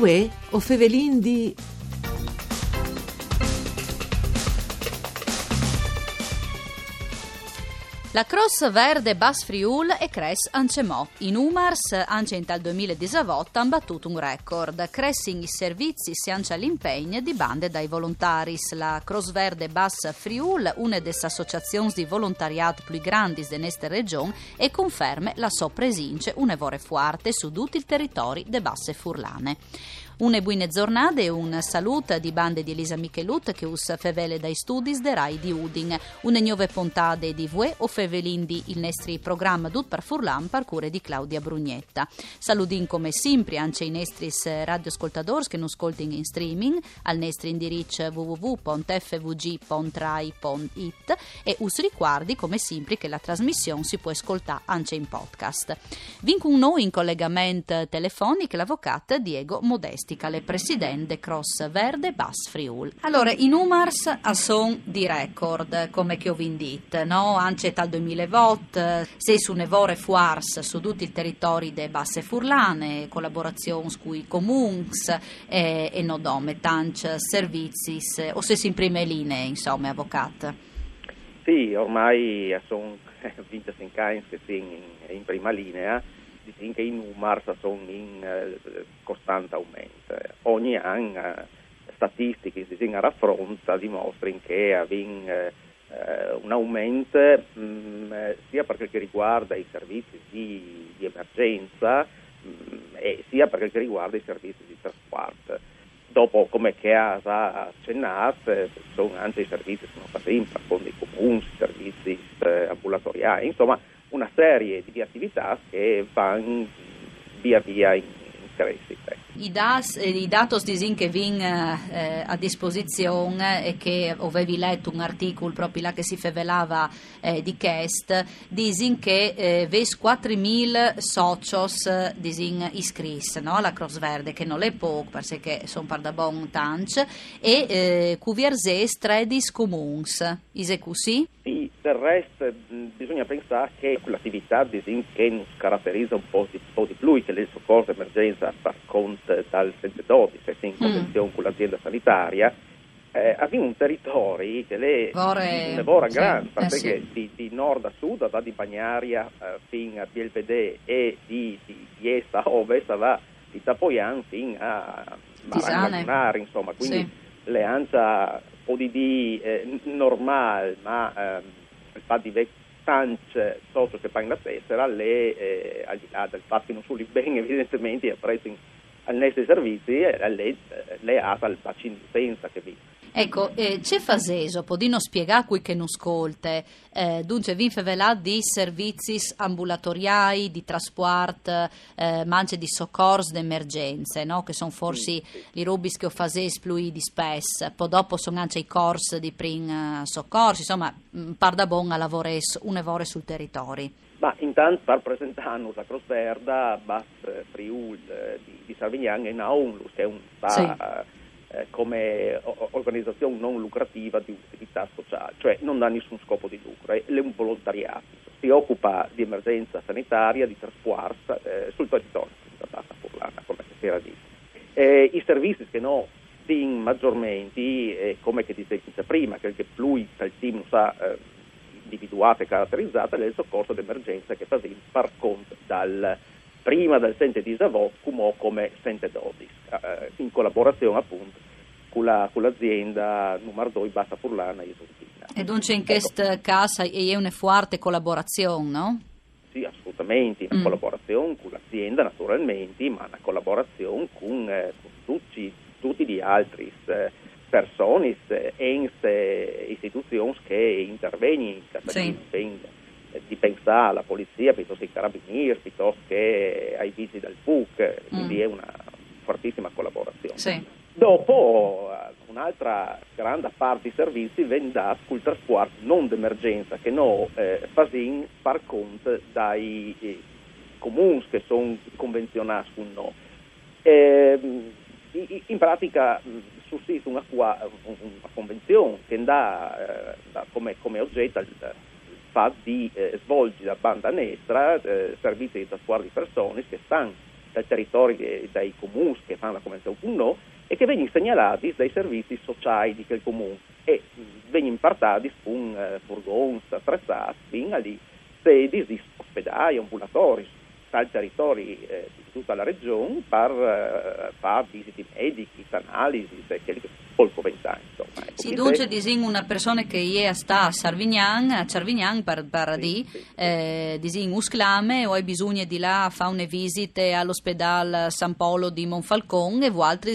Uè, o Fevelin di... La Croce Verde Basso Friuli e Cres Ancemò. In Umars, ance in tal 2018 han battuto un record. Cressin i servizi si ancia l'impegno di bande dai volontaris. La Croce Verde Basso Friuli, una des associazioni di volontariato più grandi de nesta regione, e conferme la so presince un'evore fuarte su tutti il territori de Basse Furlane. Une buine giornate e un saluto di bande di Elisa Michelut che us fevele dai studis de Rai di Udin. Une nuove puntate di Vue o Fevelindi, il nestri programma Dut par Furlan par cure di Claudia Brugnetta. Saludin come sempre anche i nestris radioascoltadors che non ascoltin in streaming al nestri indirizzo www.fvg.rai.it e us ricordi come sempre che la trasmissione si può ascoltare anche in podcast. Vin con noi in collegamento telefonico l'avvocato Diego Modesti, le presidente Croce Verde Basso Friuli. Allora, i numers a son di record, come che ho vindit, no? Anche tal 2000 vot, se su nevore fuars su tutti i territori de Basse Furlane, collaborazioni con i comuns e nodome, tanc servizis, o se si in prime linee, insomma, avvocato. Sì, ormai a son vinta in cains che si in prima linea, che i numeri sono in costante aumento. Ogni anno statistiche si raffronta dimostrano che avviene un aumento sia per quel che riguarda i servizi di emergenza e sia per quel che riguarda i servizi di trasporto. Dopo, come che ha accennato, sono anche i servizi che sono stati in con i comuni, i servizi ambulatoriali, insomma una serie di attività che vanno via via in crescita. I dati disin che vin a disposizione e che avevi letto un articolo proprio là che si fevelava di Chest, disin che ves 4.000 socios disin iscris, no? Alla Croce Verde, che non è poco, perché sono par da bon tanch, e cuvierses tredis comuns, isecusi? Sì, del resto bisogna pensare che l'attività disin che non caratterizza un po' di più che le soccorso emergenza fa conto dal 112, se in convenzione con l'azienda sanitaria, avviene un territorio che le lavora grande, perché di nord a sud va di Bagnaria fino a Bielvedè e di est a ovest va di Tapoyan fino a Marangonare, insomma, quindi le ancia o di normale, ma il fatto di tanti socio che pagano la tessera, al di là del fatto che non sono bene evidentemente a prezzi al nostri servizi le ha al pazienza che vi. Ecco, c'è faseso, podino spiega qui che non ascolte, dunque vi fevelà di servizi ambulatoriali, di trasporto, mance di soccorso d'emergenze, no? Che sono forse gli rubis che ho fases plui di spes, poi dopo sono anche i corsi di prim soccorso, insomma, par da bon a lavores un'evore sul territorio. Ma intanto per presentarnos la Croce Verde Basso Friuli di Cervignano e Naunlus, che è un come organizzazione non lucrativa di utilità sociale, cioè non ha nessun scopo di lucro, è un volontariato, si occupa di emergenza sanitaria, di trasporto sul territorio della Bassa Furlana, come si era detto. I servizi che no team maggiormente, come che dicevi prima, che lui dal team sa individuata e caratterizzata nel soccorso d'emergenza che fa par conto dal prima del 119 come 112 in collaborazione appunto con l'azienda numero 2 Bassa Furlana e Isolina. E dunque in questo caso è una forte collaborazione, no? Sì, assolutamente, una collaborazione con l'azienda naturalmente, ma una collaborazione con tutti gli altri persone, enti, istituzioni che intervengono di pensare alla polizia, piuttosto ai carabinieri, piuttosto che ai vigili del PUC, quindi è una fortissima collaborazione. Sì. Dopo un'altra grande parte di servizi viene data sul trasporto non d'emergenza, che no fasin par conto dai comuni che sono convenzionati con no. In pratica sussiste una convenzione che dà come oggetto il fatto di svolgere la banda nestra, servizi di trasporto di persone che stanno dai territori e dai comuni che fanno la Convenzione Autunnale e che vengono segnalati dai servizi sociali di quel comune e vengono impartati con furgoni attrezzati fino a sedi di ospedali, ambulatori, dal territori di tutta la regione per fare visite mediche, analisi, polco vent'anni. Si dice di una persona che ieri sta a Cervignano per sì, sì. Disin usclame o hai bisogno di là fa una visite all'ospedale San Polo di Monfalcone e altri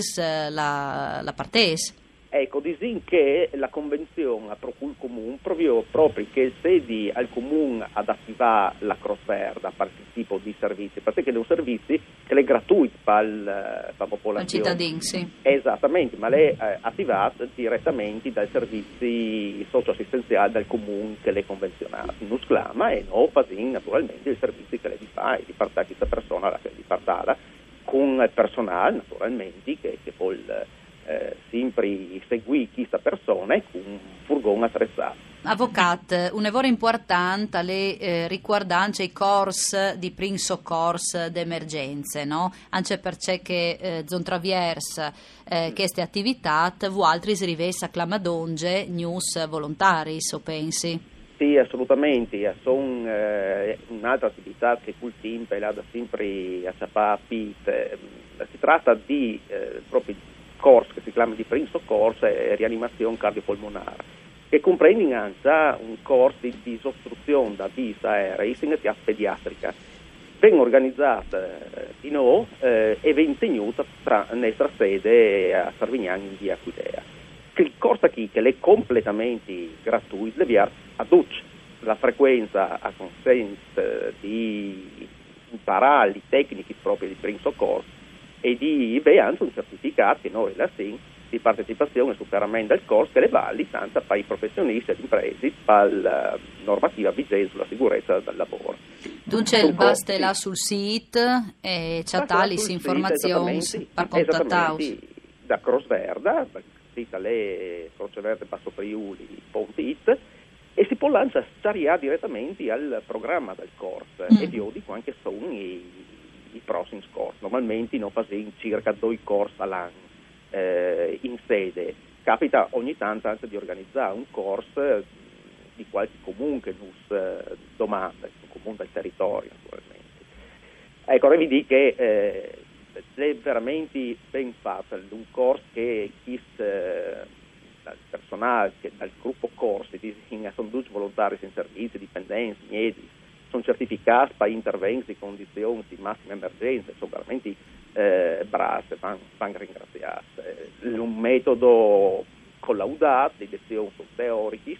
la partes. Ecco, disin che la convenzione a procul comune proprio che sedi al comune ad attivare la Croce Verde per quel tipo di servizi, perché sono servizi che è gratuito per la popolazione. Cittadini, sì. Esattamente, ma le attivate direttamente dai servizi socio-assistenziali del comune che le convenzionate. Non sclama e non fasin naturalmente i servizi che le di fa e di partare questa persona la che di partare con il personale naturalmente che poi sempre seguì questa persona e con un furgone attrezzato. Avvocato, un lavoro importante le riguardante i corsi di primo soccorso d'emergenze, no? Anche perché zon traverse queste attività altri si riveste a clamadonge news volontari, so pensi? Sì, assolutamente, sono un'altra attività che col tempo è là da sempre a Ciapapi, si tratta di proprio corso che si chiama di primo soccorso e rianimazione cardiopolmonare, che comprende anche un corso di disostruzione da vis aerea in sinestesia pediatrica. Vengono organizzate di nuovo e vengono tenute nella sede a Cervignano in via Aquileia. Il corso qui che è completamente gratuito, le via aduce la frequenza a consente di imparare le tecniche proprie di primo soccorso e di anche un certificato che noi rilasciamo di partecipazione e superamento del corso che le valli tanto per i professionisti e le imprese per la normativa vigente sulla sicurezza del lavoro. Dunque il basta là sul sito e c'è tali informazioni per contattarsi. Da Croce Verde, sito le Croce Verde Basso Friuli.it e si può lanciare direttamente al programma del corso e io dico anche sono i prossimi corsi. Normalmente non facciamo circa 2 corsi all'anno in sede. Capita ogni tanto anche di organizzare un corso di qualche comune che nos domanda, un comune del territorio naturalmente. Ecco, ora vi dico che è veramente ben fatto un corso che dal personale, che dal gruppo corsi, sono 12 volontari in servizio, dipendenze, medici, sono certificati per interventi in condizioni di massima emergenza, sono veramente brasse, vanno ringraziate. Un metodo collaudato, di lezioni teoriche,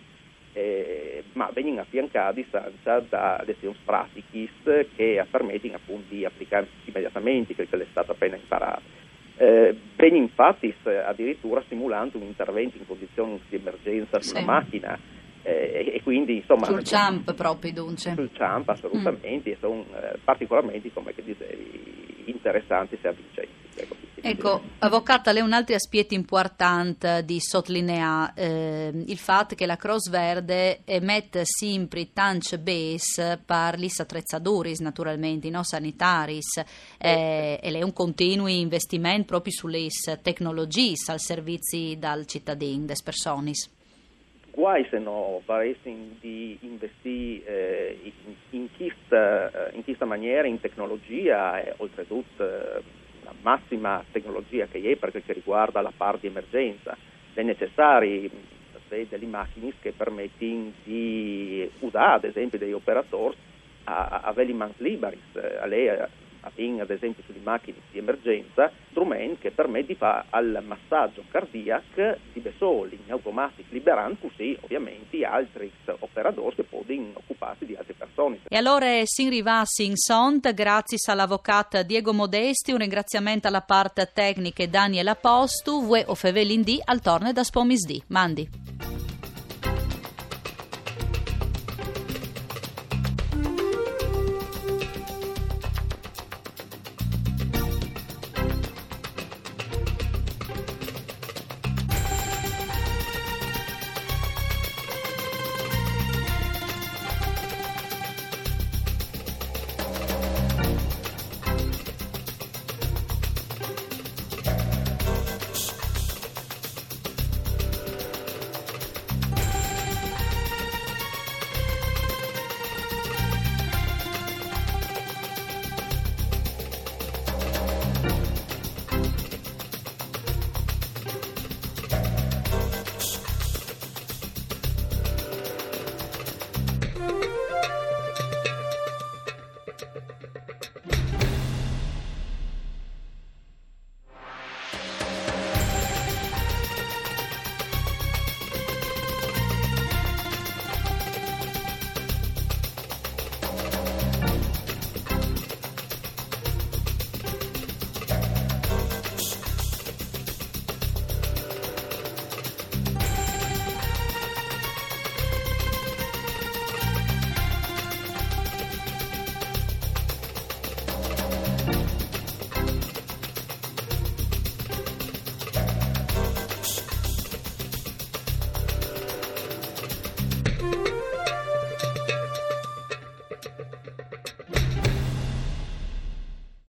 ma vengono affiancati anche da lezioni pratiche che permettono appunto di applicare immediatamente quello che è stato appena imparato. Ben infatti addirittura stimulando un intervento in condizioni di emergenza sulla macchina, e quindi insomma sul CHAMP proprio dunque sul CHAMP assolutamente e sono particolarmente come che dicevi interessanti e avvincenti. Ecco, avvocata, lei un altro aspetto importante di sottolineare il fatto che la Croce Verde emette sempre tanti base per gli attrezzatori naturalmente, no? Sanitari e lei un continuo investimento proprio sulle tecnologie al servizio dal cittadino, des personis. Guai se no paressimo di investire in questa maniera in tecnologia e oltretutto la massima tecnologia che è per quel che riguarda la parte di emergenza. È necessario delle macchine che permettono di usare ad esempio degli operatori a avere i mans liberi, a lei ad esempio sulle macchine di emergenza strumenti che permettono di fare al massaggio cardiac di besoli in automatico liberando così ovviamente altri operatori che possono occuparsi di altre persone. E allora si arriva in sont grazie all'avvocata Diego Modesti, un ringraziamento alla parte tecnica Daniela Postu, voi o fevelindì al torne da spomisdì. Mandi.